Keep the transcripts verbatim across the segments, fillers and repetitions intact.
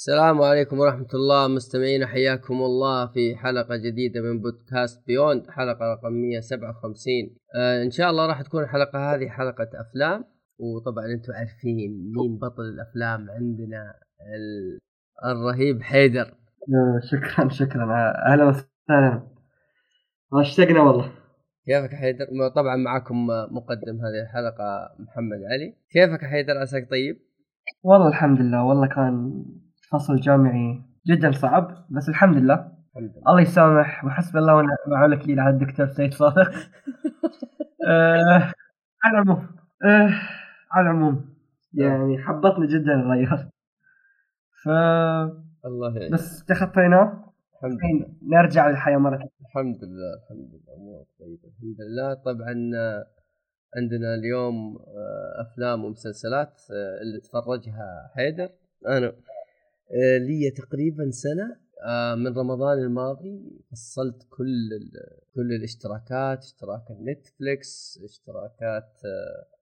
السلام عليكم ورحمة الله مستمعين، حياكم الله في حلقة جديدة من بودكاست بيوند، حلقة رقم مئة وسبعة وخمسين. آه إن شاء الله راح تكون الحلقة هذه حلقة أفلام، وطبعا أنتم عارفين مين بطل الأفلام عندنا، ال... الرهيب حيدر. شكرا شكرا، أهلا وسهلا، اشتقنا والله. كيفك حيدر؟ طبعا معكم مقدم هذه الحلقة محمد علي. كيفك حيدر؟ عساك طيب؟ والله الحمد لله، والله كان فصل جامعي جدا صعب، بس الحمد لله الحمد لله. الله يسامح وحسب الله ونعم الوكيل على الدكتور سيد صادق. آه على العموم آه على العموم يعني حبطني جدا الريال، ف الله يعين، بس تخطيناه الحمد لله، نرجع للحياة مرة ثانية الحمد لله الحمد لله امور طيبة الحمد لله. طبعا عندنا اليوم افلام ومسلسلات اللي تفرجها حيدر. انا لي تقريبا سنة من رمضان الماضي فصلت كل كل الاشتراكات، اشتراك نتفليكس، اشتراكات،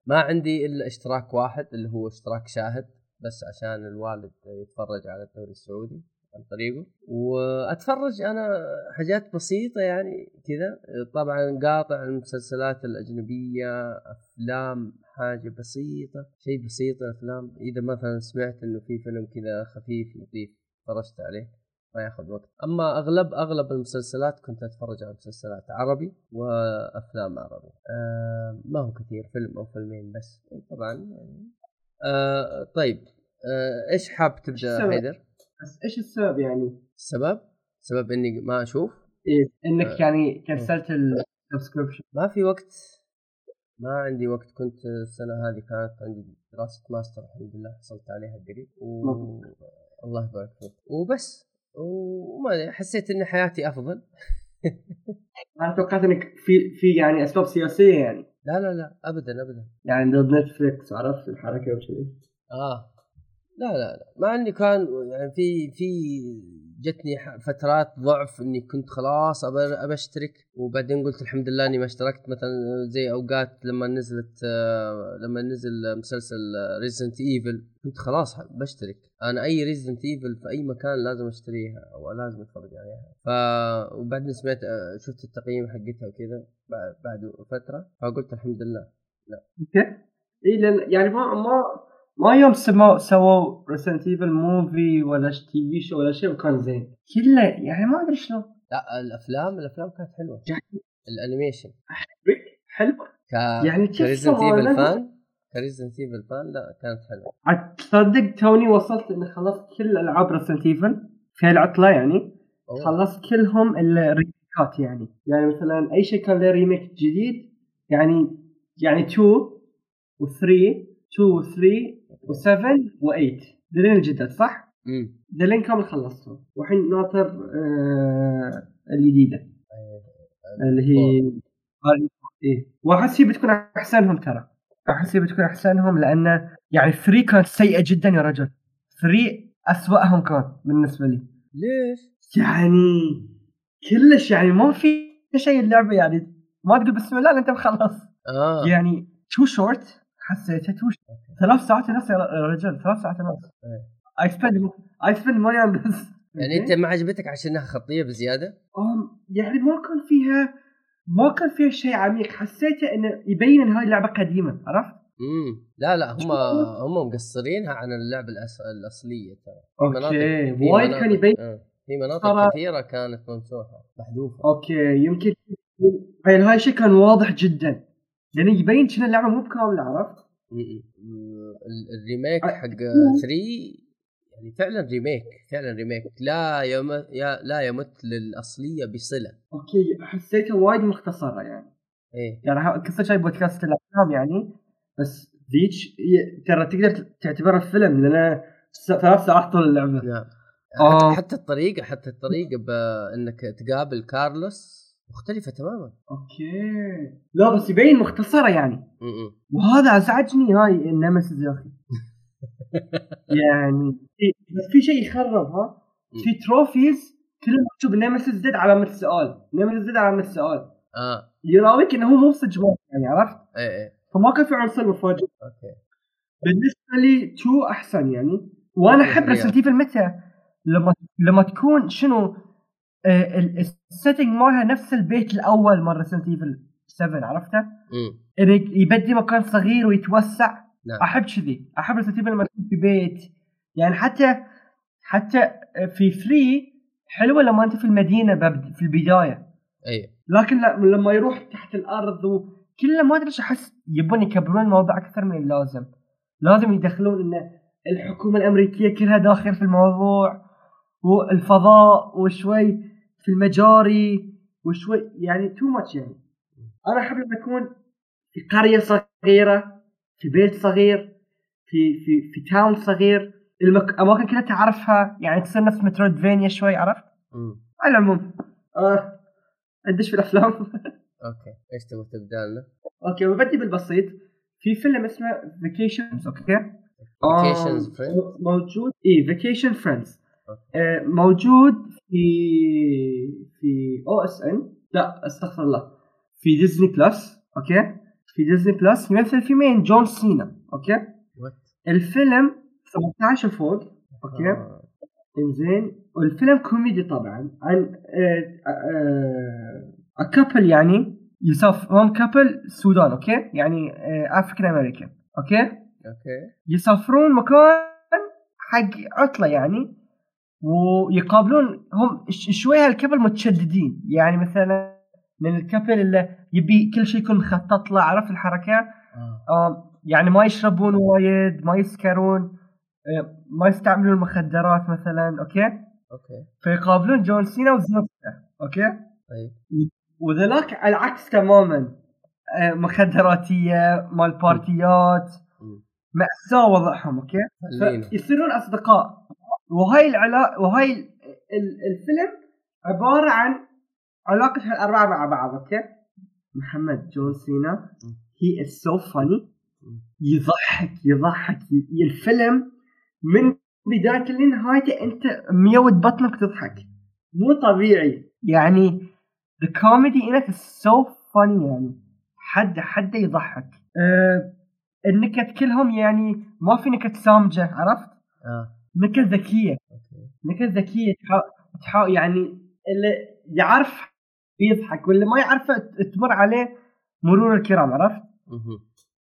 ما عندي الا اشتراك واحد اللي هو اشتراك شاهد، بس عشان الوالد يتفرج على الدوري السعودي عن طريقه، وأتفرج أنا حاجات بسيطة يعني كذا. طبعا قاطع المسلسلات الأجنبية، أفلام حاجة بسيطة، شيء بسيط الأفلام. إذا مثلا سمعت إنه في فيلم كذا خفيف لطيف فرجت عليه، ما يأخذ وقت. أما أغلب أغلب المسلسلات كنت أتفرج على مسلسلات عربي وأفلام عربي، أه ما هو كثير، فيلم أو فيلمين بس طبعا يعني. أه طيب، أه إيش حاب تبدأ حيدر؟ بس إيش السبب يعني؟ السبب؟ سبب إني ما أشوف؟ إيه إنك آه. يعني كنسلت السبسكريبشن؟ ما في وقت، ما عندي وقت. كنت السنة هذه كانت عندي دراسة ماستر، الحمد لله حصلت عليها قريب، والله يبارك فيك، وبس، وما حسيت إن حياتي أفضل. أنا توقعت إنك في في يعني أسباب سياسية يعني. لا لا لا أبدا أبدا، يعني ضد نتفليكس، عرفت الحركة وشيء. آه لا لا لا، مع اني كان يعني في في جتني فترات ضعف اني كنت خلاص ابى اشترك، وبعدين قلت الحمد لله اني ما اشتركت. مثلا زي اوقات لما نزلت لما نزل مسلسل ريزيدنت إيفل كنت خلاص بشترك انا، اي ريزيدنت إيفل في اي مكان لازم اشتريها او لازم اتفرج عليها. ف وبعدين سمعت شفت التقييم حقتها وكذا بعد فتره، فقلت الحمد لله. لا اوكي اي يعني ما ما ما يوم سمو سووا ريزيدنت إيفل موفي ولا تي في شو ولا شيء وكان زين كله يعني، ما أدري شنو. لا الأفلام الأفلام كانت حلوة، الأنيميشن حلوة ك... يعني ريزيدنت إيفل فان ريزيدنت إيفل فان لا كانت حلوة. أتصدق توني وصلت إن خلصت كل ألعاب ريزيدنت إيفل في العطلة يعني. أوه. خلصت كلهم الريميكات يعني، يعني مثلا أي شيء كان له ريميك جديد يعني، يعني تو وثري تو وثري وسفن وإيت دلين الجدد صح؟ امم دلين كامل خلصتهم، وحين ناطر آه الجديدة اللي هي إيه، وأحس هي بتكون أحسنهم ترى، أحس هي بتكون أحسنهم، لأن يعني ثري كانت سيئة جدا يا رجل، ثري أسوأهم كان بالنسبة لي. ليش؟ يعني كلش يعني ما في شيء اللعبة يعني، ما تقول بسم الله أنت مخلص. آه. يعني تو شورت حسيتها توش ثلاث ساعات ونص يا رجال، ثلاث ساعات ونص اي سبند اي سبند ماني على بس. يعني انت ما عجبتك عشانها خطيه بزياده؟ اه يعني ما كان فيها ما كان فيها شيء عميق، حسيتها انه يبين ان هاي اللعبه قديمه، عرفت؟ امم لا لا هم هم مقصرينها عن اللعبه الاصليه ترى. اوكي وايد كان يبين آه. في مناطق كثيره كانت ممسوحه محذوفه. اوكي يمكن هاي هاي شيء كان واضح جدا، لأن يبين شنو اللعبة مو بكاملة، عرفت؟ الريميك حق ثري يعني فعلا ريميك، فعلا ريميك لا يم... يا... لا يمت للأصلية بصلة. أوكي حسيتها وايد مختصرة يعني. إيه. يعني كنت شايف بودكاست الأفلام يعني، بس ذيش ترى تقدر تعتبرها فيلم لأن ثلاث ساعات طول اللعبة. نعم. آه. حتى الطريقة حتى الطريقة بأنك تقابل كارلوس مختلفة تماما. اوكي لا بس يبين مختصرة يعني. م-م. وهذا ازعجني هاي النمسز يا اخي. يعني بس في شيء يخرب، ها في تروفيز كل مكتوب نمسز زد على السؤال، نمسز زد على السؤال، اه يراويك انه هو مو صدق يعني، عرفت؟ اي اي فما كان في عنصر مفاجئ. اوكي بالنسبة لي تو احسن يعني، وانا احب ريزيدنت إيفل متى لما لما تكون شنو السيتنج مالها نفس البيت الاول مال ريزيدنت إيفل سبعة عرفته يبدي مكان صغير ويتوسع. نعم. احب كذي، احب ريزيدنت إيفل لما تكون في بيت يعني حتى حتى في ثلاثة حلوه لما انت في المدينه في البدايه اي، لكن لما يروح تحت الارض وكله ما ادري ايش احس يبون يكبرون الموضوع اكثر من اللازم، لازم يدخلون ان الحكومه الامريكيه كلها داخل في الموضوع والفضاء وشوي في المجاري وشوي يعني تو ماتش. يعني انا احب لما اكون في قريه صغيره، في بيت صغير، في في في تاون صغير، الاماكن كلها تعرفها يعني تصير نفس مترودفينيا شوي عرفت. امم على العموم آه. ادش في الافلام. اوكي ايش تبغى تبدا لنا؟ اوكي ببدي بالبسيط في فيلم اسمه فيكيشنز. اوكي فيكيشنز آه. موجود اي فيكيشن فريندز آه. موجود في في او اس ان لا استغفر الله في ديزني بلس. اوكي في ديزني بلس يمثل في مين جون سينا. اوكي وات الفيلم سبعتاشر فوق. اوكي آه. انزين والفيلم كوميدي طبعا عن ا كابل يعني يسافر هم كابل السودان. اوكي يعني افريكان امريكان. اوكي اوكي يسافرون مكان حق عطله يعني ويقابلون هم شوي هالكابل متشددين يعني مثلا من الكابل اللي يبي كل شيء يكون مخطط له عرف الحركه آه. يعني ما يشربون وايد، ما يسكرون، ما يستعملون المخدرات مثلا. اوكي اوكي فيقابلون جون سينا وزوجته. اوكي طيب وذلك على العكس تماما مخدراتيه مال بارتيات مأساة وضعهم. اوكي فيصيرون اصدقاء وهاي العلاقه وهاي الفيلم عباره عن علاقه الاربعه مع بعض. اوكي محمد جون سينا هي از سو فاني يضحك يضحك الفيلم من بداية لنهايته انت ميود بطنك تضحك مو طبيعي يعني the comedy in it is so funny يعني حد حد يضحك أه النكت كلهم يعني ما في نكت سامجة عرفت أه. نكت ذكية أوكي. نكت ذكية تحاو تحاو يعني اللي يعرف يضحك واللي ما يعرف تمر عليه مرور الكرام عرفت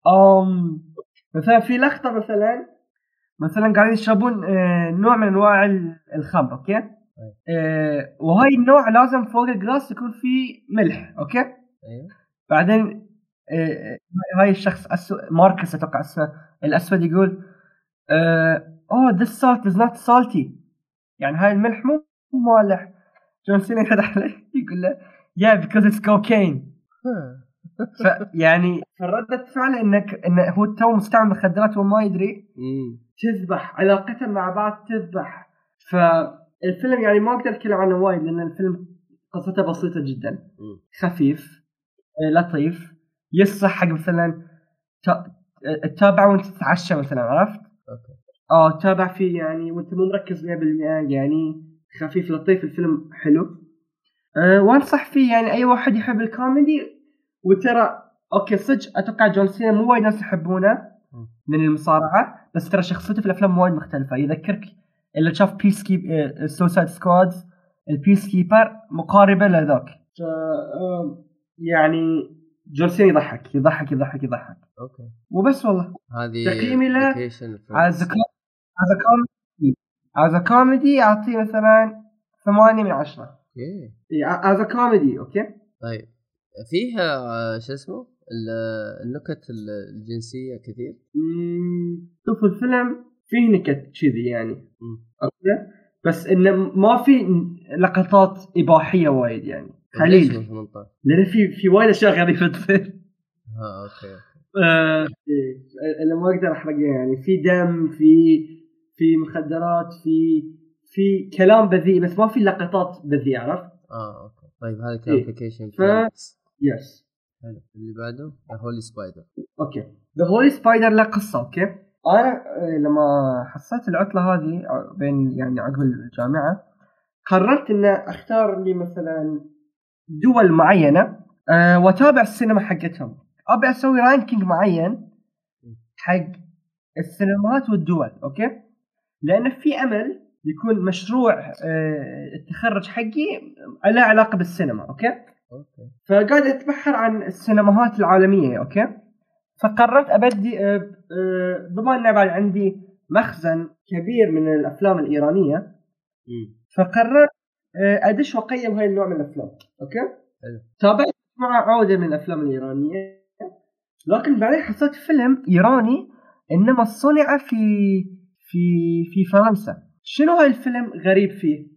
أم مثلا في لقطة مثلا مثلا قاعدين يشربون آه نوع من انواع الخمر. اوكي آه وهاي النوع لازم فوق الجلاس يكون فيه ملح. اوكي أيه. بعدين آه هاي الشخص أسو... ماركس اتوقع اسمه الاسود يقول اوه ذا سولت از نوت سالتي يعني هاي الملح مو مالح. جون سينا يرد عليه يقول له يا بيكوز اتس كوكايين يعني ردت فعل انك انه هو تو مستعمل مخدرات وما يدري تذبح علاقتهم مع بعض تذبح. فالفيلم يعني ما اقدر اتكلم عنه وايد لان الفيلم قصته بسيطه جدا مم. خفيف لطيف يصح حق مثلا تتابع وانت تتعشى مثلا عرفت اوكي اه تتابع فيه يعني وانت مو مركز مية بالمية يعني خفيف لطيف الفيلم حلو أه وانصح فيه يعني اي واحد يحب الكوميدي. وترى اوكي صدق اتوقع جون سينا مو وايد ناس يحبونه من المصارعه بس ترى شخصيته في الافلام وايد مختلفه يذكرك اللي شاف بيس كيب السوسايد سكواد البيس كيبر مقاربه لذاك يعني جون سينا يضحك يضحك يضحك يضحك اوكي وبس والله هذه تقييمي له از كوميدي از كوميدي اعطيه مثلا ثمانية من عشرة اوكي از كوميدي اوكي طيب فيها شو اسمه النكت الجنسية كثير شوف الفيلم فيه نكت كذي يعني أوكي بس إنه ما في لقطات إباحية وايد يعني قليل لأن في في وايد أشياء غريبة تصير آه أوكي آه أنا ما أقدر أحرقه يعني في دم في في مخدرات في في كلام بذيء بس ما في لقطات بذيء عرفت آه أوكي طيب هذا كلامفيكيشن فريندز يس هذا اللي بعده The Holy Spider. اوكي The Holy Spider له قصه. اوكي انا لما حصلت العطله هذه بين يعني عقب الجامعه قررت ان اختار لي مثلا دول معينه أه واتابع السينما حقتهم ابي اسوي رانكينج معين حق السينمات والدول. اوكي لأنه في أمل يكون مشروع التخرج حقي له علاقة بالسينما. أوكي؟ أوكي. فقاعد أتبحر عن السينماهات العالمية. أوكي؟ فقررت أبدي بما أن بعد عندي مخزن كبير من الأفلام الإيرانية م. فقررت أدش وقيم هاي النوع من الأفلام. أوكي؟ تابعت مع عودة من الأفلام الإيرانية، لكن بعدين حصلت فيلم إيراني إنما صنع في في في فرنسا. شنو هاي الفيلم غريب فيه؟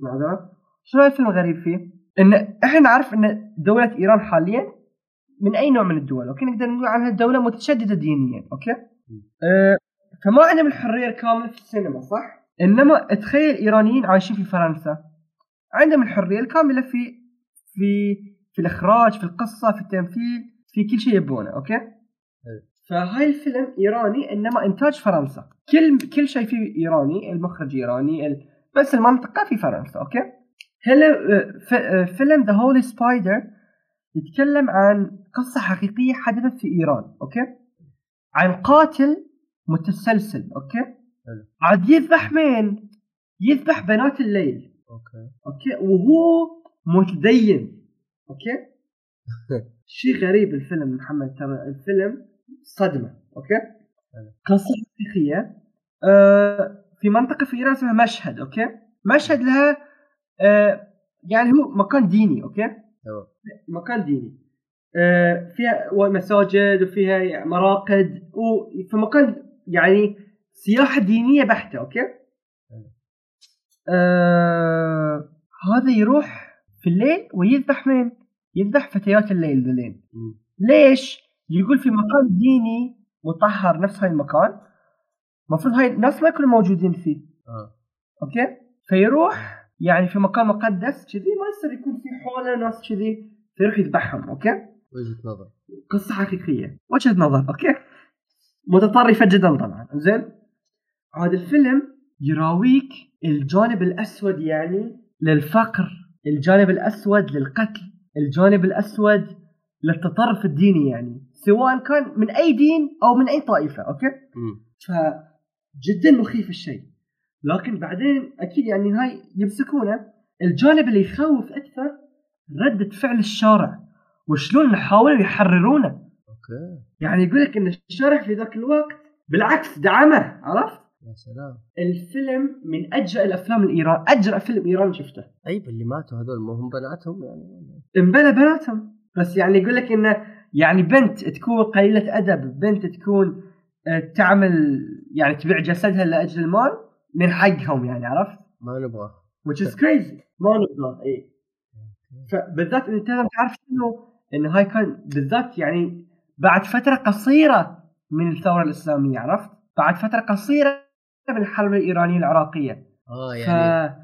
معذرة. شنو هاي الفيلم غريب فيه؟ إن إحنا نعرف إن دولة إيران حاليا من أي نوع من الدول، أوكي، نقدر نقول عنها الدولة متشددة دينيا، أوكي، أه، فما عندهم الحرية الكاملة في السينما، صح؟ إنما تخيل إيرانيين عايشين في فرنسا عندهم الحرية الكاملة في في في الإخراج، في القصة، في التمثيل، في كل شيء يبونه، أوكي؟ فهاي الفيلم إيراني إنما إنتاج فرنسا، كل كل شيء فيه إيراني، المخرج إيراني، ال... بس المنطقة في فرنسا، أوكي؟ هلا فيلم The Holy Spider يتكلم عن قصة حقيقية حدثت في إيران، أوكي؟ عن قاتل متسلسل، أوكي؟ عاد يذبح مين؟ يذبح بنات الليل، أوكي؟ أوكي، وهو متدين، أوكي؟ شيء غريب الفيلم محمد، ترى الفيلم صدمة، أوكي؟ قصة حقيقية أه في منطقة في إيران اسمها مشهد، أوكي؟ مشهد لها أه يعني هو مكان ديني، أوكي؟ أوه. مكان ديني أه فيها مساجد وفيها مراقد وفي مكان يعني سياحة دينية بحتة، أوكي؟ أه هذا يروح في الليل ويذبح مين؟ يذبح فتيات الليل بالليل. ليش؟ يقول في مكان ديني مطهر نفس هاي المكان مفروض هاي الناس ما يكونوا موجودين فيه. آه. أوكي؟ فيروح يعني في مكان مقدس كذي ما يصير يكون في حوله ناس كذي فيروح يذبحهم، أوكي؟ وجهة نظر. قصة حقيقية. وجهة نظر، أوكي؟ متطرفة جدا طبعا، زين؟ هذا الفيلم يراويك الجانب الأسود يعني للفقر، الجانب الأسود للقتل، الجانب الأسود للتطرف الديني يعني سواء كان من أي دين أو من أي طائفة، أوكي؟ مم. فجدا مخيف الشيء، لكن بعدين أكيد يعني هاي يمسكونه. الجانب اللي يخوف أكثر ردة فعل الشارع وشلون يحاولوا يحررونه، أوكي؟ يعني يقولك إن الشارع في ذاك الوقت بالعكس دعمه، عرفت؟ يا سلام. الفيلم من أجرأ الأفلام الإيران، أجرأ فيلم إيران شفته. طيب اللي ماتوا هذول مو هم بناتهم يعني؟ إنبلا بناتهم، بس يعني يقول لك إنه يعني بنت تكون قليلة أدب، بنت تكون تعمل يعني تبيع جسدها لأجل المال، من حقهم يعني، عرفت؟ ما نبغى. which is crazy ما نبغى إيه. فبالذات إن أنت تعرف إنه إنه هاي كان بالذات يعني بعد فترة قصيرة من الثورة الإسلامية، عرفت؟ بعد فترة قصيرة من الحرب الإيرانية العراقية. آه يعني ف...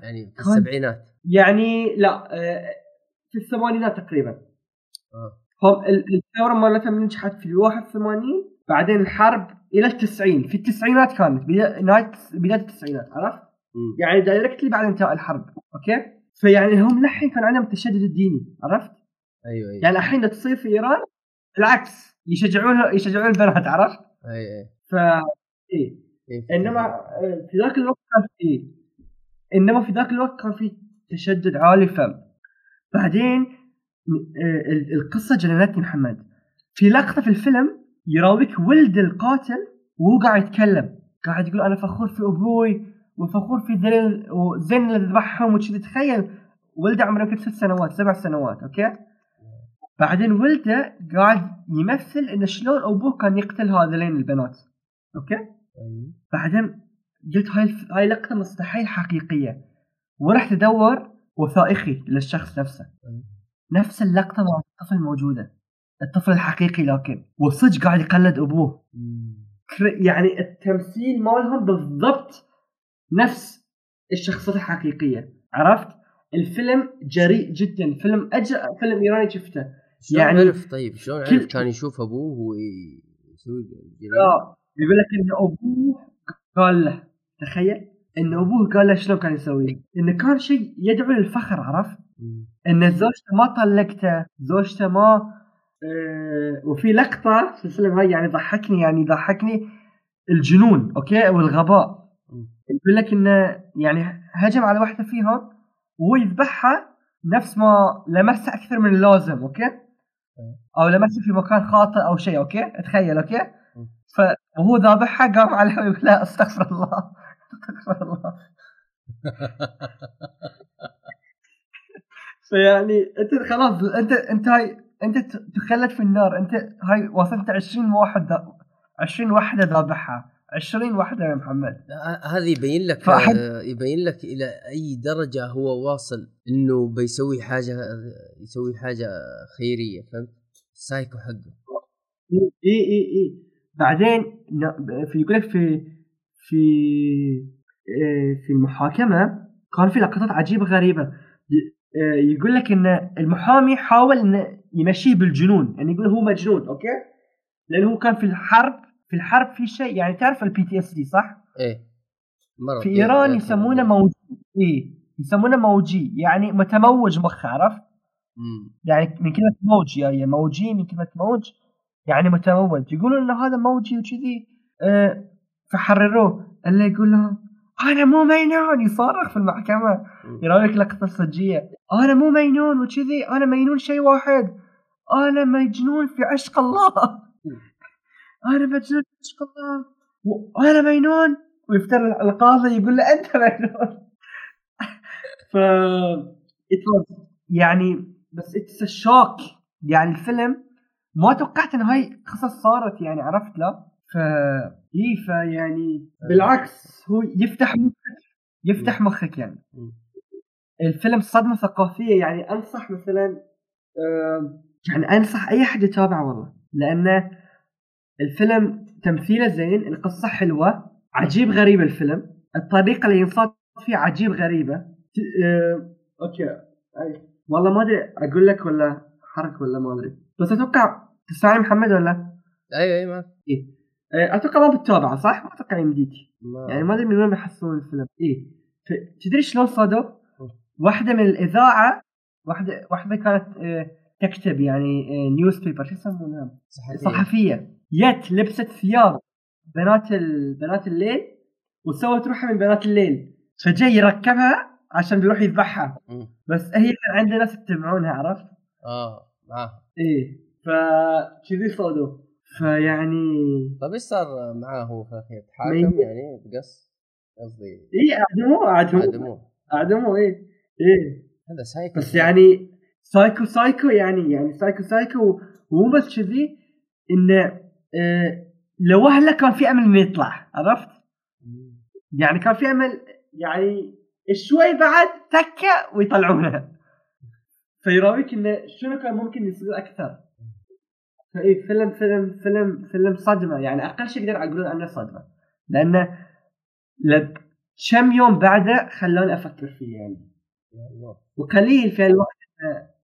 يعني في السبعينات يعني لا في الثمانينات تقريبا. آه. هم الثورة مالتها نجحت في الواحد وثمانين، بعدين الحرب إلى التسعين، في التسعينات كانت بداية بداية التسعينات، عرفت؟ يعني دايركتلي بعد انتهاء الحرب، أوكي؟ فيعني هم لحين كان عندهم التشدد الديني، عرفت؟ أيوة أيوة. يعني الحين تصير في إيران العكس، يشجعونها يشجعون البنات، عرفت؟ أيوة أيوة. ف إيه. إيه إنما في ذاك الوقت كان في إنما في ذاك الوقت كان في تشدد عالي. فم بعدين القصة جننتني محمد. في لقطة في الفيلم يراويك ولد القاتل وهو قاعد يتكلم، قاعد يقول أنا فخور في أبوي وفخور في ذليل وزين اللي ذبحهم وكذي. تخيل ولده عمره يمكن ست سنوات سبع سنوات، أوكي؟ بعدين ولده قاعد يمثل إن شلون أبوه كان يقتل هذين البنات، أوكي؟ بعدين قلت هاي الف... هاي لقطة مستحيل حقيقية، ورحت أدور وثائقي للشخص نفسه. نفس اللقطة مع الطفل موجودة، الطفل الحقيقي، لكن وصج قاعد يقلد أبوه. يعني التمثيل مالهم بالضبط نفس الشخصيات الحقيقية، عرفت؟ الفيلم جريء جدا، فيلم أجرأ فيلم إيراني شفته. يعني عرف طيب شلون عرف كل... كان يشوف أبوه ويسوي جريء. يقول لك إن أبوه قال له، تخيل إن أبوه قال له شلون كان يسويه، إنه كان شيء يدعو للفخر، عرف؟ إن زوجته ما طلقته، زوجته ما. أه وفي لقطة في الفيلم هاي يعني ضحكني يعني ضحكني الجنون اوكي والغباء. يقول لك انه يعني هجم على واحده فيهم وهو يذبحها نفس ما لمسها اكثر من اللازم اوكي او لمسها في مكان خاطئ او شيء اوكي تخيل اوكي. فهو ذابحها قام عليها لا استغفر الله استغفر الله. فيعني انت خلاص انت انت هاي انت تخلت في النار انت هاي وصلت عشرين واحد عشرين واحدة ذابحها عشرين واحدة يا محمد. هذا يبين لك فأحد... يبين لك إلى أي درجة هو واصل إنه بيسوي حاجة يسوي حاجة خيرية فهمت سايكو حقه. إيه إيه إيه بعدين في يقولك في في في المحاكمة كان في لقطات عجيبة غريبة. يقول لك إن المحامي حاول إن يمشيه بالجنون يعني يقول هو مجنون أوكي لأنه هو كان في الحرب في الحرب في شيء يعني تعرف البي تي اس دي صح؟ إيه مرض في إيران إيه. يسمونه موجي إيه يسمونه موجي يعني متموج مخ عرف مم. يعني من كلمة موج يعني موجي من كلمة موج يعني متموج. يقولون إن هذا موجي وكذي أه فحرروه اللي يقول لهم أنا مو مجنون يصرخ في المحكمة يراويك لقطة صجية أنا مو مجنون وكذي أنا مجنون شيء واحد أنا مجنون في عشق الله أنا مجنون في عشق الله وأنا مجنون ويفتر القاضي يقول له أنت مجنون. ف يعني بس it's a shock يعني الفيلم ما توقعت إنه هاي قصص صارت يعني عرفت لا ف إيه فيعني بالعكس هو يفتح مخك يفتح مخك يعني الفيلم صدمة ثقافية يعني أنصح مثلا يعني أنصح أي حد يتابعه والله لأن الفيلم تمثيله زين القصة حلوة عجيب غريب الفيلم الطريقة اللي ينصاد فيه عجيب غريبة أه أوكي أي والله ما أدري أقول لك ولا حرك ولا ما أدري بس أتوقع تسمعني محمد ولا أيوة أيوة إيه أتوقع ما بتتابعه صح؟ ما أتوقع يمديك يعني ما أدري من وين بيحصلون الفيلم إيه تدري شلون صادوا؟ واحدة من الإذاعة واحدة واحدة كانت تكتب يعني نيوز بيبر شو يسمونها؟ صحفية يت لبست ثياب بنات بنات الليل وسوت روحها من بنات الليل فجاي يركبها عشان بيروح يذبحها بس هي كان عندها ناس تتبعونها عرفت؟ آه آه إيه فكذي صادوا فيعني طب ايش صار معاه هو في الاخير تحاكم يعني بقص قصدي ايه عدموه عدموه عدموه ايه ايه هذا سايكو بس يعني سايكو سايكو يعني يعني سايكو سايكو ومو بس كذي انه اه لو اهله كان في امل انه يطلع عرفت يعني كان في امل يعني شوي بعد تكه ويطلعونه فيراويك انه شنو كان ممكن يصير اكثر. اي فيلم فيلم فيلم فيلم صدمه يعني اقل شيء اقدر اقول عنه صدمه لانه كم يوم بعده خلوني افكر فيه يعني وقليل في الوقت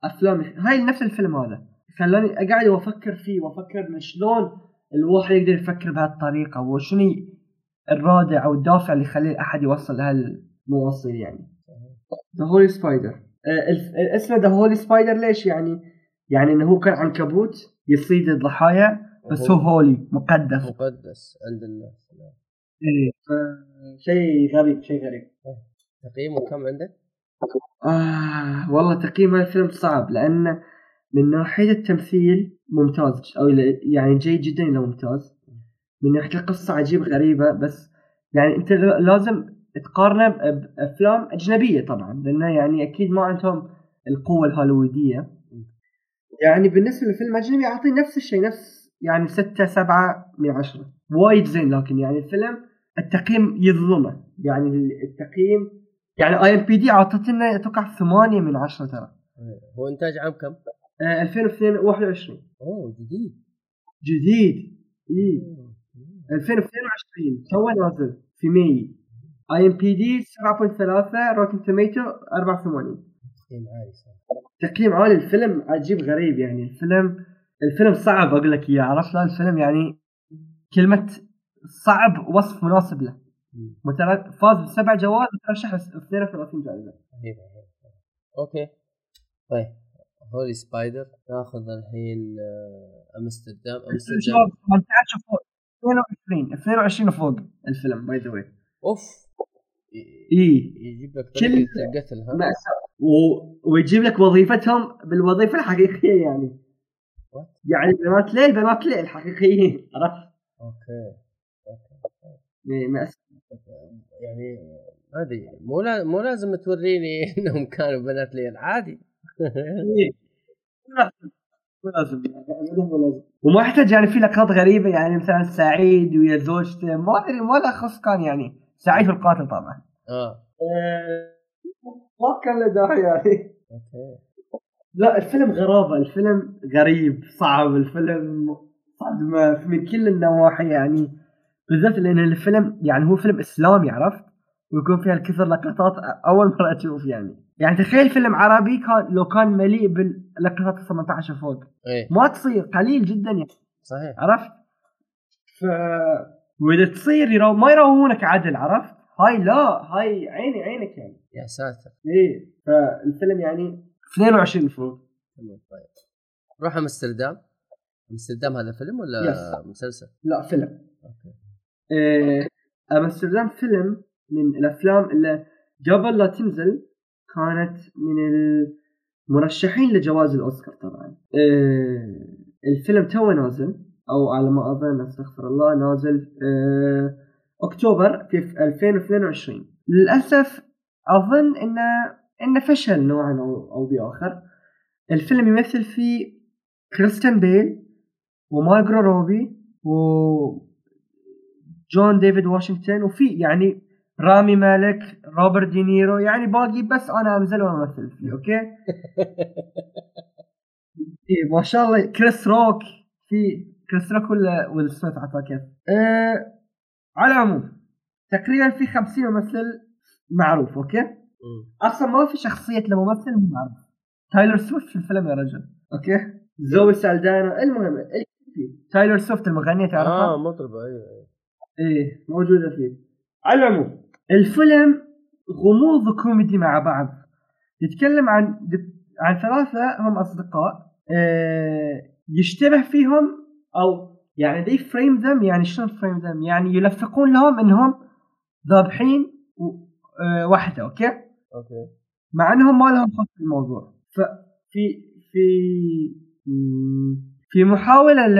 افلام هاي نفس الفيلم هذا خلاني اقعد وافكر فيه وافكر من شلون الواحد يقدر يفكر بهالطريقه وشنو الرادع او الدافع اللي يخلي احد يوصل لهالمواصل يعني. The Holy Spider اسمه The Holy Spider ليش يعني يعني انه هو كان عنكبوت يصيد الضحايا بس هو هولي مقدس مقدس عند الناس ايه شيء غريب شيء غريب. تقييمه كم عندك؟ آه والله تقييم الفيلم صعب لأن من ناحية التمثيل ممتاز أو يعني جيد جدا إلى ممتاز من ناحية القصة عجيب غريبة بس يعني أنت لازم تقارنه بأفلام أجنبية طبعا لأنه يعني أكيد ما عندهم القوة الهوليوودية يعني بالنسبة للفيلم أجنبي أعطي نفس الشيء نفس يعني ستة سبعة من عشرة وايد زين لكن يعني الفيلم التقييم يظلمه يعني التقييم يعني آي إم بي دي عطتنا توقع ثمانية من عشرة ترى. هو إنتاج عام كم؟ آه ألفين واثنين وعشرين. أوه جديد جديد إيه ألفين واثنين وعشرين توه نازل في ماي. آي إم بي دي سبعة فاصلة ثلاثة روتين توميتو أربعة وثمانين. تقييم عالي تقييم عالي الفيلم عجيب غريب يعني الفيلم الفيلم صعب أقول لك إياه عرفت لا الفيلم يعني كلمة صعب وصف مناسب له مترشح فاز بسبع جوائز مترشح اثنين وثلاثين جائزة. أوكي طيب هولي سبايدر ناخذ الحين أمستردام أمستردام. اثنين وعشرين وفوق الفيلم باي ذا واي. اوف ايه يجيب لك كل القتل هذا ويجيب لك وظيفتهم بالوظيفه الحقيقيه يعني يعني بنات ليل بنات ليل حقيقيين عرفت. اوكي اوكي يعني هذه مو مو لازم توريني انهم كانوا بنات ليل عادي. لازم لازم وما احتاج يعني في لقطات غريبه يعني مثلا سعيد ويا زوجته ما ادري ولا خص كان يعني سعيد في القاتل طبعا اه ما كان له داعي يعني. اوكي لا الفيلم غرابه الفيلم غريب صعب الفيلم صدمه من كل النواحي يعني بالذات لان الفيلم يعني هو فيلم اسلامي عرفت ويكون فيها الكثير لقطات اول مره اشوف يعني يعني تخيل فيلم عربي كان لو كان مليء باللقطات ثمانية عشر فوق أيه. ما تصير قليل جدا يعني صحيح عرفت ف واذا تصير يرو... ما يراونك عدل عرفت هاي لا هاي عيني عينك يعني يا ساتر ايه فالفيلم يعني اثنين وعشرين فوق. طيب نروح امستردام. امستردام هذا فيلم ولا yes. مسلسل؟ لا فيلم. اوكي إيه امستردام فيلم من الافلام اللي قبل لا تنزل كانت من المرشحين لجوائز الاوسكار طبعا. إيه الفيلم تو نازل او على ما اظن استغفر الله نازل إيه اكتوبر في ألفين واثنين وعشرين. للاسف اظن انه إنه فشل نوعاً أو أو بآخر. الفيلم يمثل فيه كريستيان بيل ومارغريت روبي وجون ديفيد واشنطن وفي يعني رامي مالك روبرت دي نيرو يعني باقي بس أنا أمزل وممثل فيه أوكي. إيه ما شاء الله كريس روك في كريس روك ولا والصوت عطاه كيف. أه على العموم تقريباً في خمسين ممثل معروف أوكي. أصلاً ما في شخصية لممثل معروف. تايلور سويفت في الفيلم يا رجل. أوكي. زو سالدينا المهم. تايلور سويفت المغنية تعرفها؟ آه مطربة أيه. إيه موجودة فيه. على العموم الفيلم غموض وكوميدي مع بعض. يتكلم عن عن ثلاثة هم أصدقاء ااا يشتبه فيهم أو يعني they frame them يعني شلون frame them يعني يلفقون لهم إنهم ذابحين واحدة أوكي. أوكي. مع أنهم ما لهم خط في الموضوع. ففي في في محاولة ل...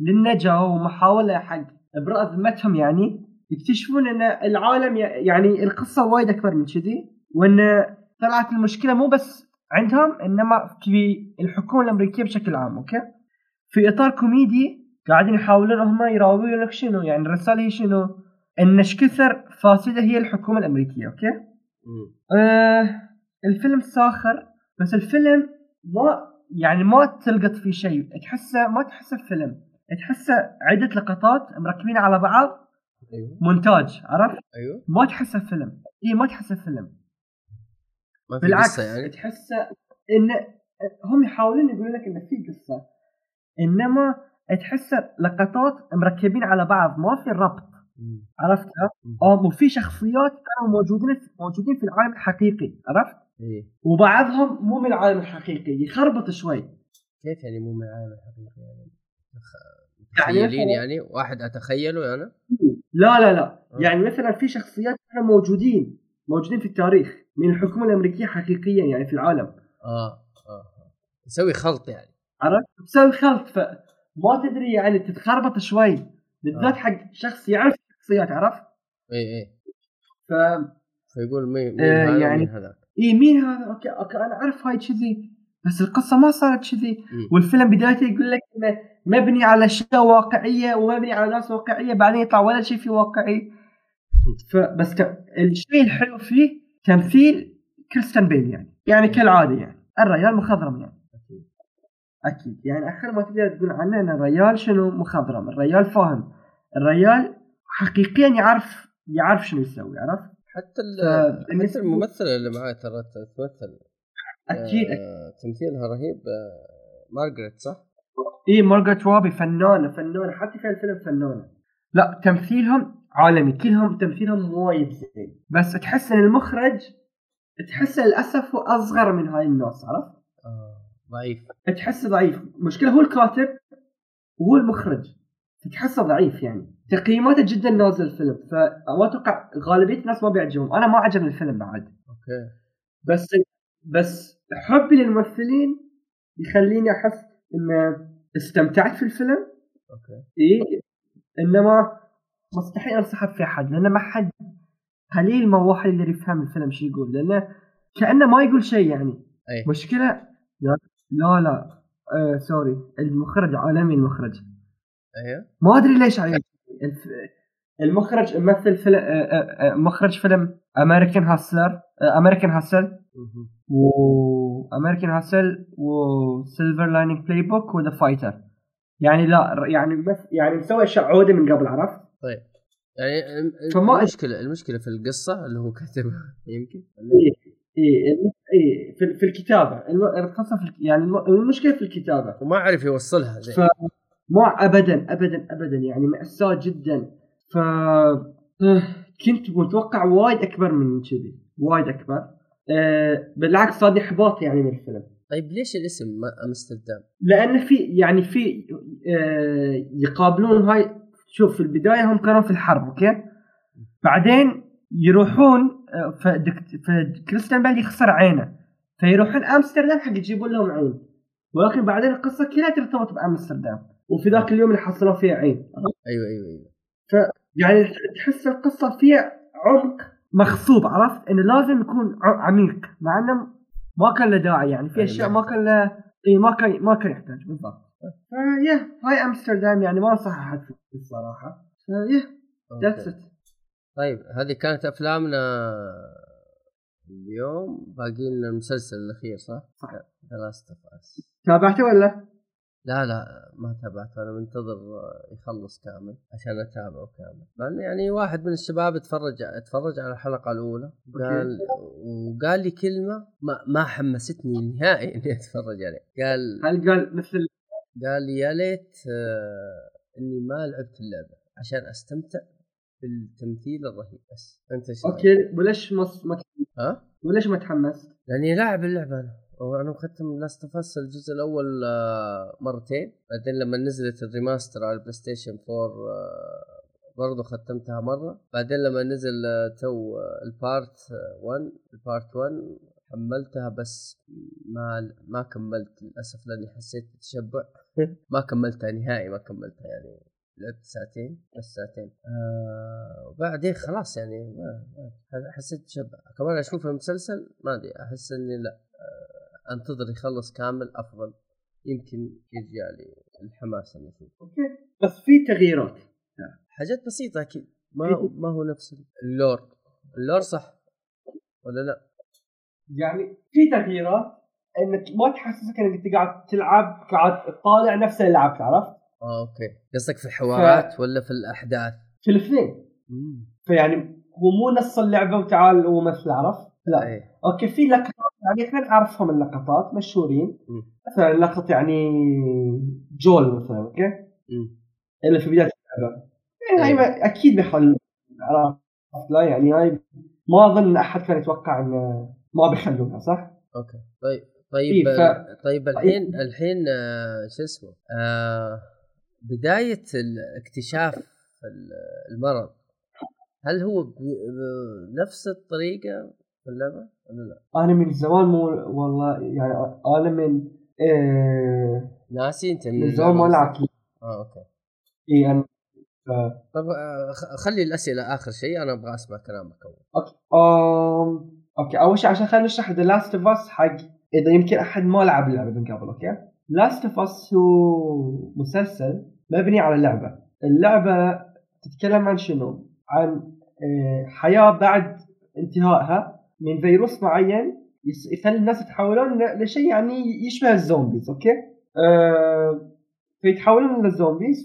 للنجاة ومحاولة حق إبراء ذمتهم يعني يكتشفون أن العالم يعني القصة وايد أكبر من كذي وأن طلعت المشكلة مو بس عندهم إنما في الحكومة الأمريكية بشكل عام أوكي. في إطار كوميدي قاعدين يحاولون هما يراويون لك شنو يعني الرسالة هي شنو إنش كثر فاسدة هي الحكومة الأمريكية أوكي؟ آه الفيلم ساخر بس الفيلم ما يعني ما تلقط فيه شيء تحسه ما تحسه فيلم تحسه عدة لقطات مركبين على بعض أيوه. مونتاج عرفت؟ أيوه. ما تحسه فيلم إيه ما تحسه فيلم ما في بالعكس قصة يعني؟ تحسه إن هم يحاولون يقولون لك إن في قصة إنما تحسه لقطات مركبين على بعض ما في ربط عرفتها؟ اه وفي شخصيات كانوا موجودين موجودين في العالم الحقيقي عرفت؟ ايه وبعضهم مو من العالم الحقيقي يخربط شوي. كيف يعني مو من العالم الحقيقي يعني؟ متخيلين يعني واحد اتخيله انا؟ لا لا لا أوه. يعني مثلا في شخصيات كانوا موجودين موجودين في التاريخ من الحكومة الأمريكية حقيقيا يعني في العالم. اه اه تسوي خلط يعني عرفت؟ تسوي خلط فما تدري يعني تتخربط شوي بالذات آه. حق شخص يعرف صيات عرفت؟ إيه إيه. ف... فيقول مين مين آه هذا يعني... هذا؟ إيه مين هذا؟ أوكي أوكي أنا أعرف هاي كذي بس القصة ما صارت كذي والفيلم بدايته يقول لك إنه مبني على أشياء واقعية ومبني على ناس واقعية بعدين يطلع ولا شيء في واقعي. فبس ك... الشيء الحلو فيه تمثيل كريستيان بيل يعني يعني كالعادة يعني الرجال مخضرم يعني أكيد أكيد يعني آخر ما تقدر تقول عنه إن الرجال شنو مخضرم الرجال فاهم الرجال حقيقيا يعرف يعرف شنو يسوي عرفت حتى, حتى الممثله اللي معايا ترى تمثل اكيد آه تمثيلها رهيب آه مارغريت صح اي مارغريت روبي فنانه فنانه حتى في الفيلم فنانه لا تمثيلهم عالمي كلهم تمثيلهم وايد زين بس تحس ان المخرج تحس للاسف هو اصغر من هاي الناس عرفت آه ضعيف تحس ضعيف مشكله هو الكاتب وهو المخرج تحسه ضعيف يعني، تقييماته جدا نازل الفيلم، فأتوقع غالبية الناس ما بيعجبهم. أنا ما عجبني الفيلم بعد. أوكي. بس بس حبي للممثلين يخليني أحس إن استمتعت في الفيلم. أوكي. إيه إنما مستحيل أنصحه في أحد، لأن ما حد قليل ما واحد اللي يفهم الفيلم شو يقول، لأنه كأنه ما يقول شيء يعني. أي. مشكلة لا لا, لا. آه سوري المخرج عالمي المخرج. أيه. ما أدري ليش عليه. المخرج ممثل فيلم مخرج فيلم American Hustle American Hustle و American Hustle و Silver Lining Playbook و The Fighter. يعني لا يعني يعني مسوي شعوذة من قبل، عرفت؟ طيب يعني المشكلة المشكلة في القصة اللي هو كاتبها يمكن. إيه إيه إيه في في الكتابة القصة يعني المشكلة في الكتابة وما أعرف يوصلها زي. ف... ما أبداً أبداً أبداً يعني مأساة جداً. فكنت متوقع وايد أكبر من كذي، وايد أكبر. أه بالعكس صادني حباط يعني من الفيلم. طيب ليش الاسم أمستردام؟ لأن في يعني في أه يقابلون هاي. شوف في البداية هم كانوا في الحرب، أوكي؟ بعدين يروحون فكريستيان بيل يخسر عينه فيروحون أمستردام حق يجيبون لهم عين، ولكن بعدين القصة كلها ترتبط بأمستردام وفي ذاك اليوم اللي حصلوا فيه عين. أيوة أيوة أيوة. ف يعني تحس القصة فيها عمق مخصوب، عرفت إنه لازم يكون عميق، مع إنه ما كان له داعي يعني في أشياء ما كان له إيه ما كان ما كان يحتاج بالضبط. فاا هاي أمستردام يعني ما أنصح أحد فيه الصراحة. فاا طيب هذه كانت أفلامنا اليوم، باقي لنا المسلسل الأخير صح؟ صح. The Last of Us. تابعته ولا؟ لا لا ما تابعت، أنا منتظر يخلص كامل عشان أتابعه كامل. يعني واحد من الشباب اتفرج اتفرج على الحلقة الأولى قال وقال لي كلمة ما ما حمستني نهائي إني أتفرج عليه. قال هل قال مثل قال لي يا ليت إني ما لعبت اللعبة عشان أستمتع بالتمثيل الرهيب. بس أنت أوكي وليش مص ما ها وليش ما تحمست؟ لأني لاعب اللعبة أنا. وانا مختم لاست اوف اس الجزء الاول مرتين، بعدين لما نزلت الريماستر على البلاي ستيشن فور برضو ختمتها مره، بعدين لما نزل تو البارت ون البارت ون حملتها بس ما ما كملت للاسف لاني حسيت بتشبع. ما كملتها نهائي ما كملتها يعني لعبت ساعتين بس ساعتين آه وبعدين خلاص يعني ما حسيت بتشبع. كمان اشوف المسلسل ما ادري احس اني لا انتظر يخلص كامل افضل، يمكن يرجع لي الحماس اللي فيه. اوكي بس في تغييرات حاجات بسيطه اكيد ما ما هو نفس اللور اللور صح ولا لا؟ يعني في تغييرات انك ما تحسسك انك قاعد تلعب قاعد تطالع نفس اللي لعبت، عرفت؟ اه اوكي قصدك في الحوارات ف... ولا في الاحداث؟ في الاثنين. فيعني هو مو نص اللعبه وتعال ومثل، عرفت؟ لا أيه. اوكي في لقطات يعني احنا نعرفهم اللقطات مشهورين، مثلا لقطه يعني جول مثلا اوكي اللي في بدايه اللعبه يعني أيه. هاي اكيد بحل لا يعني هاي ما اظن احد كان يتوقع ان ما بيحلوها صح. اوكي طيب طيب ف... طيب الحين الحين شو اسمه آه بدايه الاكتشاف المرض هل هو بنفس الطريقه اللعبة ولا لا؟ أنا من زمان مو والله يعني أنا من إيه ناسي أنت من زمان ما لعبت. آه أوكي. إيه أنا. آه. طب خلي الأسئلة آخر شيء أنا أبغى أسمع كلامك أول. أوكي. آم... أوكي أول شيء عشان خلينا نشرح The Last of Us حق إذا يمكن أحد ما لعب اللعبة من قبل أوكي. Last of Us هو مسلسل مبني على اللعبة. اللعبة تتكلم عن شنو؟ عن إيه حياة بعد انتهائها من فيروس معين يخلي الناس يتحولون لشيء يعني يشبه الزومبيز اوكي أه... فيتحولون للزومبيز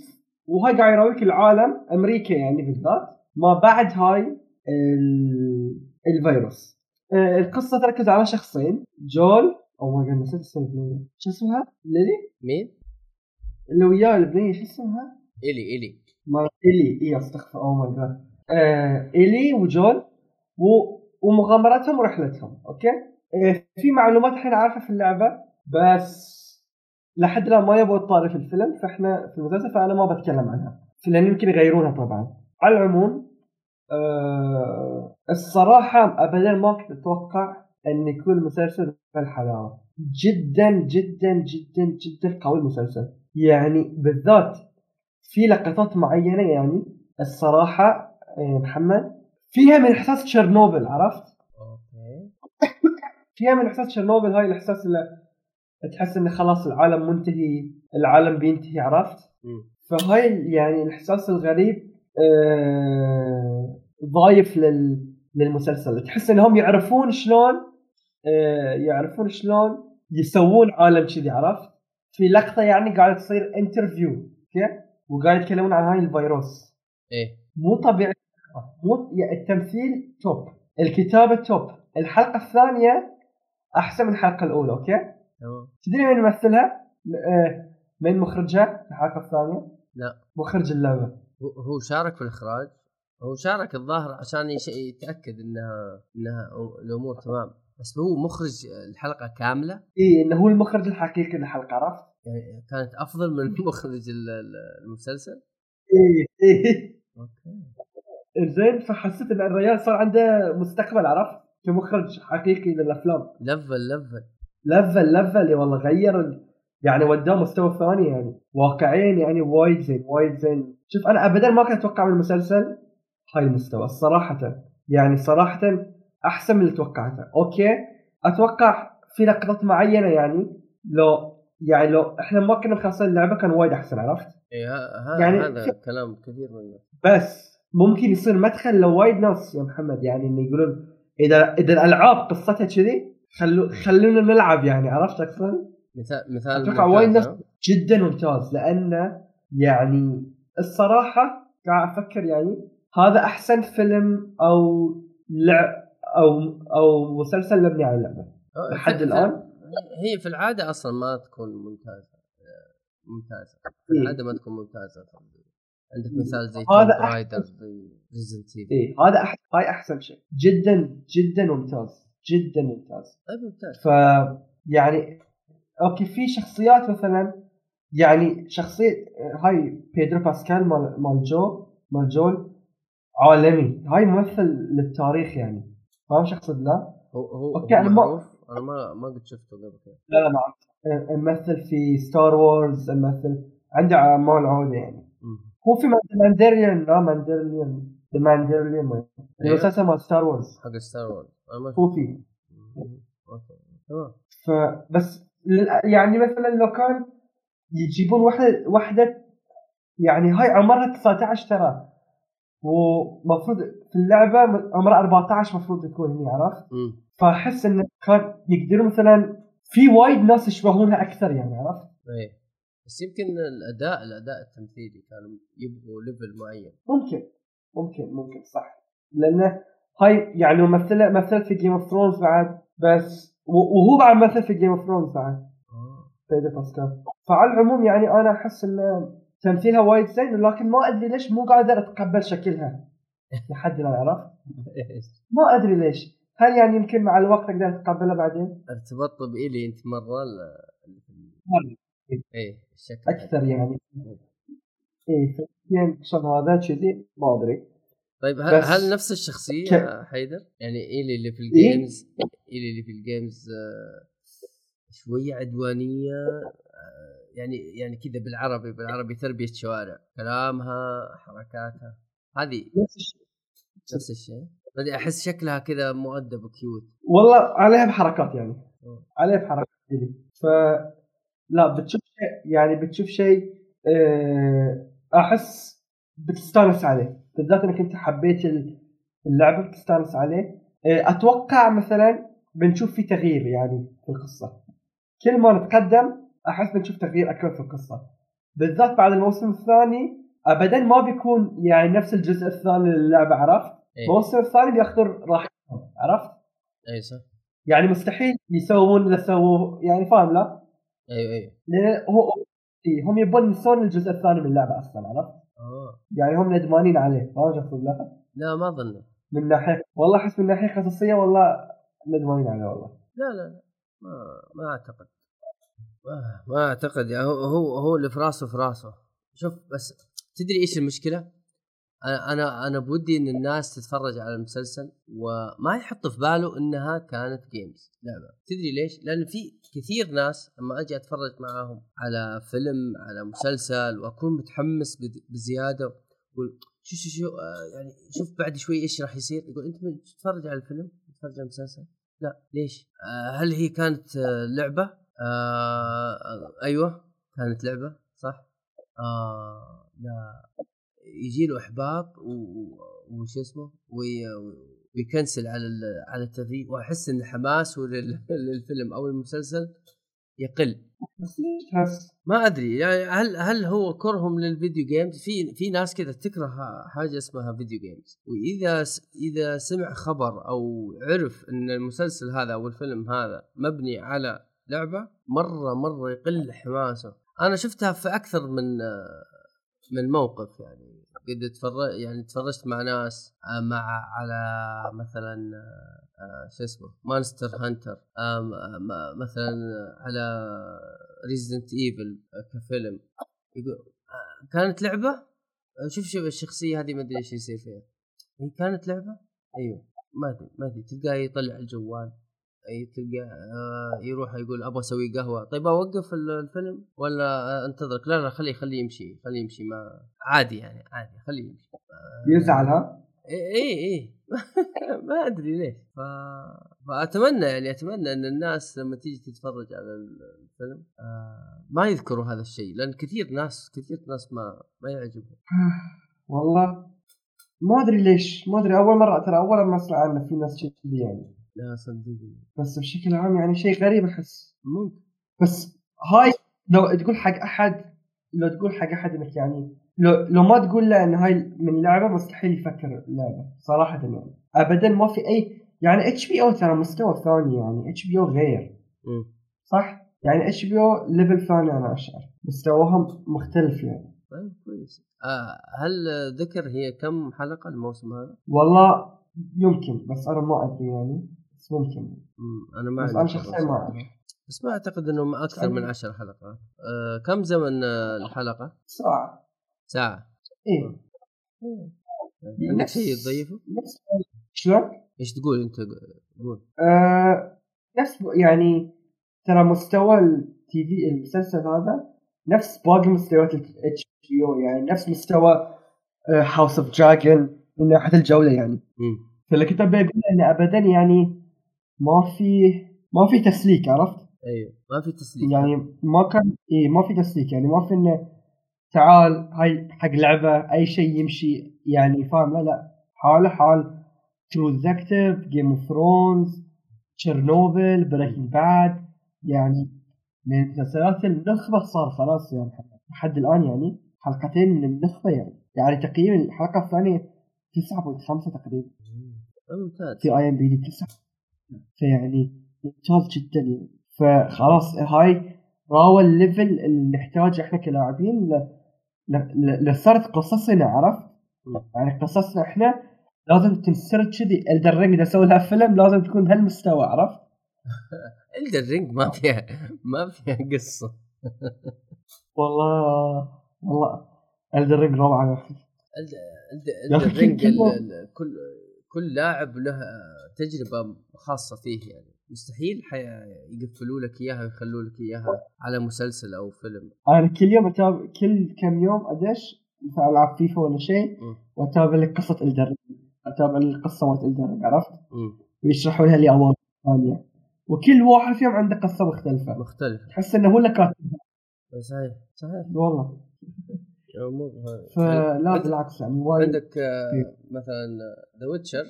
وهاي قاعد يراويك العالم امريكا يعني بالذات ما بعد هاي ال... الفيروس أه... القصه تركز على شخصين جول او ما قلنا سلسله بنيه شو اسمها ليلي مين اللي وياه البنيه شو اسمها الي الي ما الي اي استغفر او ما قال أه... الي وجول و ومغامراتهم ورحلتهم اوكي في معلومات احنا عارفه في اللعبه بس لحد الان ما يبغى تطالع في الفيلم فاحنا في المسلسل فانا ما بتكلم عنها لأن يمكن يغيرونها طبعا. على العموم أه الصراحة أبدا ما كنت أتوقع أن يكون المسلسل بهالحلاوة. جدا جدا جدا جدا قوي المسلسل يعني، بالذات في لقطات معينة يعني الصراحة محمد فيها من إحساس تشيرنوبيل، عرفت؟ أوكي. فيها من إحساس تشيرنوبيل، هاي الإحساس اللي تحس إن خلاص العالم منتهي، العالم بينتهي، عرفت؟ فهاي يعني الإحساس الغريب آه ضايف لل للمسلسل. تحس إنهم يعرفون شلون آه يعرفون شلون يسوون عالم كذي، عرفت؟ في لقطة يعني قاعد تصير انترفيو كي وقاعد يتكلمون عن هاي الفيروس. إيه مو طبيعي، مو يعني التمثيل توب، الكتابة توب، الحلقة الثانية أحسن من الحلقة الأولى. أوكي تمام. تدري من ممثلها؟ من مخرجها الحلقة الثانية؟ لا، مخرج اللعبة. هو شارك في الإخراج، هو شارك الظاهر عشان يتأكد إنها إنها الأمور تمام، بس هو مخرج الحلقة كاملة. إيه إنه هو المخرج الحقيقي للحلقة، عرفت؟ يعني كانت أفضل من مخرج المسلسل. إيه إيه أوكي زين. فحسيت ان الرجال صار عنده مستقبل، عرفت؟ كمخرج حقيقي للافلام. لفل لفل لفل لفل والله، غير يعني وداه مستوى ثاني يعني، واقعين يعني وايد زين وايد زين. شوف انا ابدا ما كنت اتوقع من المسلسل هاي المستوى الصراحه، يعني صراحه احسن من اللي توقعته. اوكي اتوقع في لقطات معينه يعني لو يعني لو احنا ما كنا مخلصين اللعبه كان وايد احسن، عرفت؟ اي هذا يعني هذا كلام كثير منه، بس ممكن يصير مدخل لوايد ناس يا محمد، يعني إنه يقولون إذا إذا الألعاب قصتها كذي خلو خلونا نلعب يعني، عرفت أكثر؟ مثال مثال أتوقع وايد ناس جدا ممتاز، لأنه يعني الصراحة قاعد أفكر يعني هذا أحسن فيلم أو لع أو أو مسلسل مبني على اللعبة لحد الآن. هي في العادة أصلا ما تكون ممتازة ممتازة في العادة ما تكون ممتازة. عندك مثال زي رايدر ريزيدنت إيفل. إيه هذا أح هاي أحسن شيء، جدا جدا ممتاز، جدا ممتاز. طيب ممتاز. ف يعني أوكي في شخصيات مثلا يعني شخصية هاي بيدرو باسكال مال مالجو مالجول عالمي، هاي ممثل للتاريخ يعني، فاهم شخصية لا؟ هو هو. أوكي أنا ما أنا ما ما قد شفته قبل كده. لا لا ما عرفت. ممثل في ستار وارز، ممثل عنده أعمال عودة يعني. هو في ماندرين لا ماندرين ماندرين المسلسل مال ستار وورز، حق ستار وورز هو فيه. فبس يعني مثلا لو كان يجيبون واحدة واحدة يعني هاي عمرها تسعة عشر ترى، ومفروض في اللعبة عمرها أربعة عشر مفروض تكون هني، عرفت؟ فأحس إنه كان يقدروا مثلا في وايد ناس يشبهونها أكثر يعني، عرفت؟ إيه بس يمكن الأداء الأداء التمثيلي كانوا يبغوا ليفل معين. ممكن ممكن ممكن صح، لأنه هاي يعني ممثلة مثلت في جيم فرونز بعد، بس وهو بعد مثل في جيم فرونز بعد فايدة باسكال. فعلى العموم يعني أنا أحس إن تمثيلها وايد زين، لكن ما أدري ليش مو قادر أتقبل شكلها لحد لا أعرف ما أدري ليش. هل يعني يمكن مع الوقت أقدر أتقبلها بعدين؟ ارتبطت بإلي أنت مرة ل... ايه الشكل اكثر يعني ايه يعني شغل هذا كذي ما ادري. طيب هل, هل نفس الشخصيه ك... حيدر يعني ايلي اللي في الجيمز ايلي إيه اللي في الجيمز آه شويه عدوانيه آه يعني يعني كذا بالعربي بالعربي تربيه شوارع، كلامها حركاتها هذه نفس الشيء نفس الشيء بدي احس شكلها كذا مؤدب وكيوت والله، عليها بحركات يعني أوه. عليها بحركات دي. ف لا بتشوف يعني بتشوف شيء أحس بتستانس عليه، بالذات إنك أنت حبيت اللعبة بتستانس عليه. أتوقع مثلاً بنشوف في تغيير يعني في القصة، كل ما نتقدم أحس بنشوف تغيير أكبر في القصة، بالذات بعد الموسم الثاني. أبداً ما بيكون يعني نفس الجزء الثاني للعبة، عرفت؟ إيه؟ الموسم الثاني بيأخذ راحتهم، عرفت؟ أي صح يعني مستحيل يسوون لسووا يعني فاهم لا. ايوه ايوه لأن هو هم يبون يسون الجزء الثاني من اللعبه اصلا، عرفت؟ اه يعني هم ندمانين عليه واجد والله. لا ما ظن من ناحيه والله احس من ناحيه قصصيه والله ندمانين عليه والله. لا لا لا ما ما اعتقد ما, ما اعتقد يعني هو هو اللي في راسه في راسه. شوف بس تدري إيش المشكلة؟ أنا أنا أنا بودي إن الناس تتفرج على المسلسل وما يحط في باله إنها كانت جيمز لعبة. تدري ليش؟ لأن في كثير ناس لما أجي أتفرج معاهم على فيلم على مسلسل وأكون متحمس بزيادة وأقول شو شو شو يعني شوف بعد شوي إيش راح يصير، يقول أنت تتفرج على الفيلم تتفرج على المسلسل؟ لا. ليش؟ هل هي كانت لعبة؟ أيوة كانت لعبة صح. آه لا يجي له احباط وش اسمه ويكنسل على على التذييع، واحس ان حماسه للفيلم او المسلسل يقل. ما ادري يعني هل هل هو كرههم للفيديو جيمز؟ في في ناس كذا تكره حاجه اسمها فيديو جيمز، واذا اذا سمع خبر او عرف ان المسلسل هذا او الفيلم هذا مبني على لعبه مره مره يقل حماسه. انا شفتها في اكثر من من موقف، يعني قد تفرج يعني تفرجت مع ناس مع على مثلا شو اسمه مانستر هانتر، مثلا على ريزيدنت إيفل كفيلم، كانت لعبة شوف شوف الشخصية هذه ما أدري إيش يصير فيها، هي كانت لعبة أيوة ما أدري ما أدري تلقاه يطلع الجوال، تلقى يروح يقول أبغى أسوي قهوة، طيب أوقف الفيلم ولا أنتظرك؟ لا لا خليه خليه يمشي خليه يمشي ما عادي يعني عادي خليه يمشي. يزعلها إيه إيه ما أدري ليش. ف... فأتمنى يعني أتمنى أن الناس لما تيجي تتفرج على الفيلم ما يذكروا هذا الشيء، لأن كثير ناس كثير ناس ما ما يعجبهم. والله ما أدري ليش ما أدري، أول مرة ترى أول ما أسمع عنه في ناس شيء يعني لا صدقني، بس بشكل عام يعني شيء غريب أحس ممكن. بس هاي لو تقول حق أحد لو تقول حق أحد إنك يعني لو لو ما تقول له إن هاي من لعبة مستحيل يفكر لعبة صراحة يعني أبدا. ما في أي يعني اتش بي او ترى مستوى ثاني، يعني اتش بي او غير م. صح يعني اتش بي او ليفل ثاني، أنا أشعر مستواهم مختلف يعني. طيب كويس. آه هل ذكر هي كم حلقة الموسم هذا؟ والله يمكن بس أنا ما أدري يعني ممكن. أنا ما. بس أنا شخصياً ما. بس ما أعتقد إنهم أكثر من عشر حلقات. أه كم زمن الحلقة؟ ساعة. ساعة. إيه. إيه. عندك شيء تضيفه؟ شلون؟ إيش تقول أنت قول؟ ااا نفس يعني ترى مستوى التي في المسلسل هذا نفس باقي مستويات ال إتش بي أو يعني نفس مستوى House of Dragon من ناحية الجودة يعني. مم. فاللي كنت بقول إن أبدا يعني ما في ما في تسليك عرفت؟ أيوة ما في تسليك يعني ما كان إيه ما في تسليك يعني ما في إنه تعال هاي حق لعبة أي شيء يمشي يعني فاهم. لا لا حال حال تروز أكتب جيم فرونز تشيرنوبيل بريكنج باد يعني من المسلسلات النخبة صار خلاص يعني لحد الآن يعني حلقتين من النخبة يعني يعني تقييم الحلقة الثانية تسعة فاصلة خمسة تقريبا في اي ام بي دي تسعة، فيعني ممتاز جدا يعني. فخلاص هاي راوى الليفل اللي نحتاجه احنا كلاعبين لصارت قصصنا عرفت يعني قصصنا احنا لازم تنسرد كذي. Elden Ring اذا سووا لها فيلم لازم تكون بهالمستوى عرفت. Elden Ring ما فيها ما فيها قصه والله والله Elden Ring روعه يا اخي. Elden Ring كل كل لاعب له تجربة خاصة فيه يعني مستحيل يقفلوا لك إياها ويخلوا لك إياها على مسلسل أو فيلم. أنا كل يوم أتابع كل كم يوم أدش مثلا ألعب فيفا ولا شيء وأتابع لك قصة Elden Ring أتابع القصة مالت Elden Ring عرفت ويشرحوا لها لي أوامر ثانية وكل واحد فيهم عنده قصة مختلفة مختلفة تحس إنه هو اللي كاتبها. صحيح صحيح والله فلا بالعكس يعني عندك مثلا The Witcher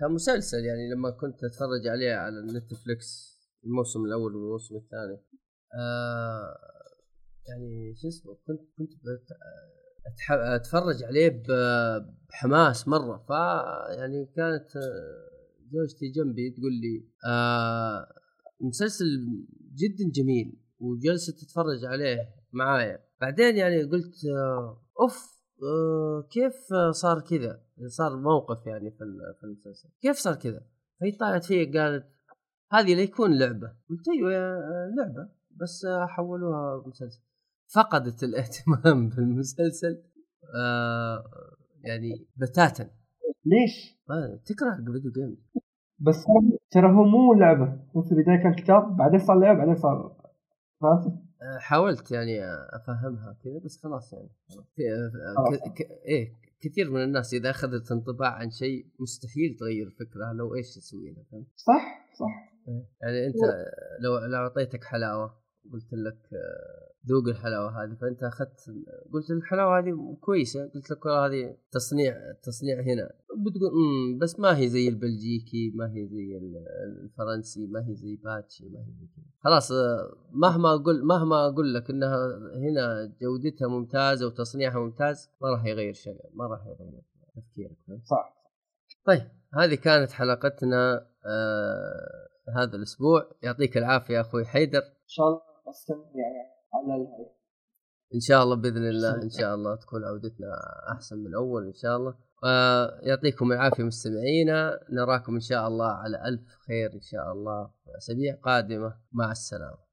كمسلسل يعني لما كنت أتفرج عليه على نتفليكس الموسم الأول والموسم الثاني يعني شو اسمه كنت كنت أتفرج عليه بحماس مرة. فيعني كانت زوجتي جنبي تقول لي مسلسل جدا جميل وجلست تتفرج عليه معايا، بعدين يعني قلت أوف كيف صار كذا صار موقف يعني في في المسلسل كيف صار كذا. فهي طالعت فيه قالت هذه ليكون لعبة، قلت أيوة لعبة بس حولوها مسلسل. فقدت الاهتمام بالمسلسل آه يعني بتاتا. ليش؟ آه تكره الفيديو جيم. بس ترى هو مو لعبة، هو في البداية كان كتاب بعدين صار لعبة بعدين صار فاهم. حاولت يعني أفهمها كذا بس خلاص يعني ك... ك... إيه كثير من الناس إذا أخذت انطباع عن شيء مستحيل تغير فكرة لو إيش تسوي له فهم؟ صح صح يعني أنت لو لو أعطيتك حلاوة قلت لك ذوق الحلاوة هذه، فأنت أخذت قلت الحلاوة هذه كويسة، قلت لك هذه تصنيع تصنيع هنا بتقول أمم بس ما هي زي البلجيكي، ما هي زي الفرنسي، ما هي زي باتشي، ما هي زي خلاص. مهما أقول مهما أقول لك إنها هنا جودتها ممتازة وتصنيعها ممتاز ما راح يغير شيء، ما راح يغير تفكيرك. صح. طيب هذه كانت حلقتنا آه هذا الأسبوع، يعطيك العافية أخوي حيدر. إن شاء الله يعني على الهي. إن شاء الله بإذن الله إن شاء الله تكون عودتنا أحسن من أول إن شاء الله. آه يعطيكم العافية مستمعينا، نراكم إن شاء الله على ألف خير إن شاء الله أسابيع قادمة، مع السلامة.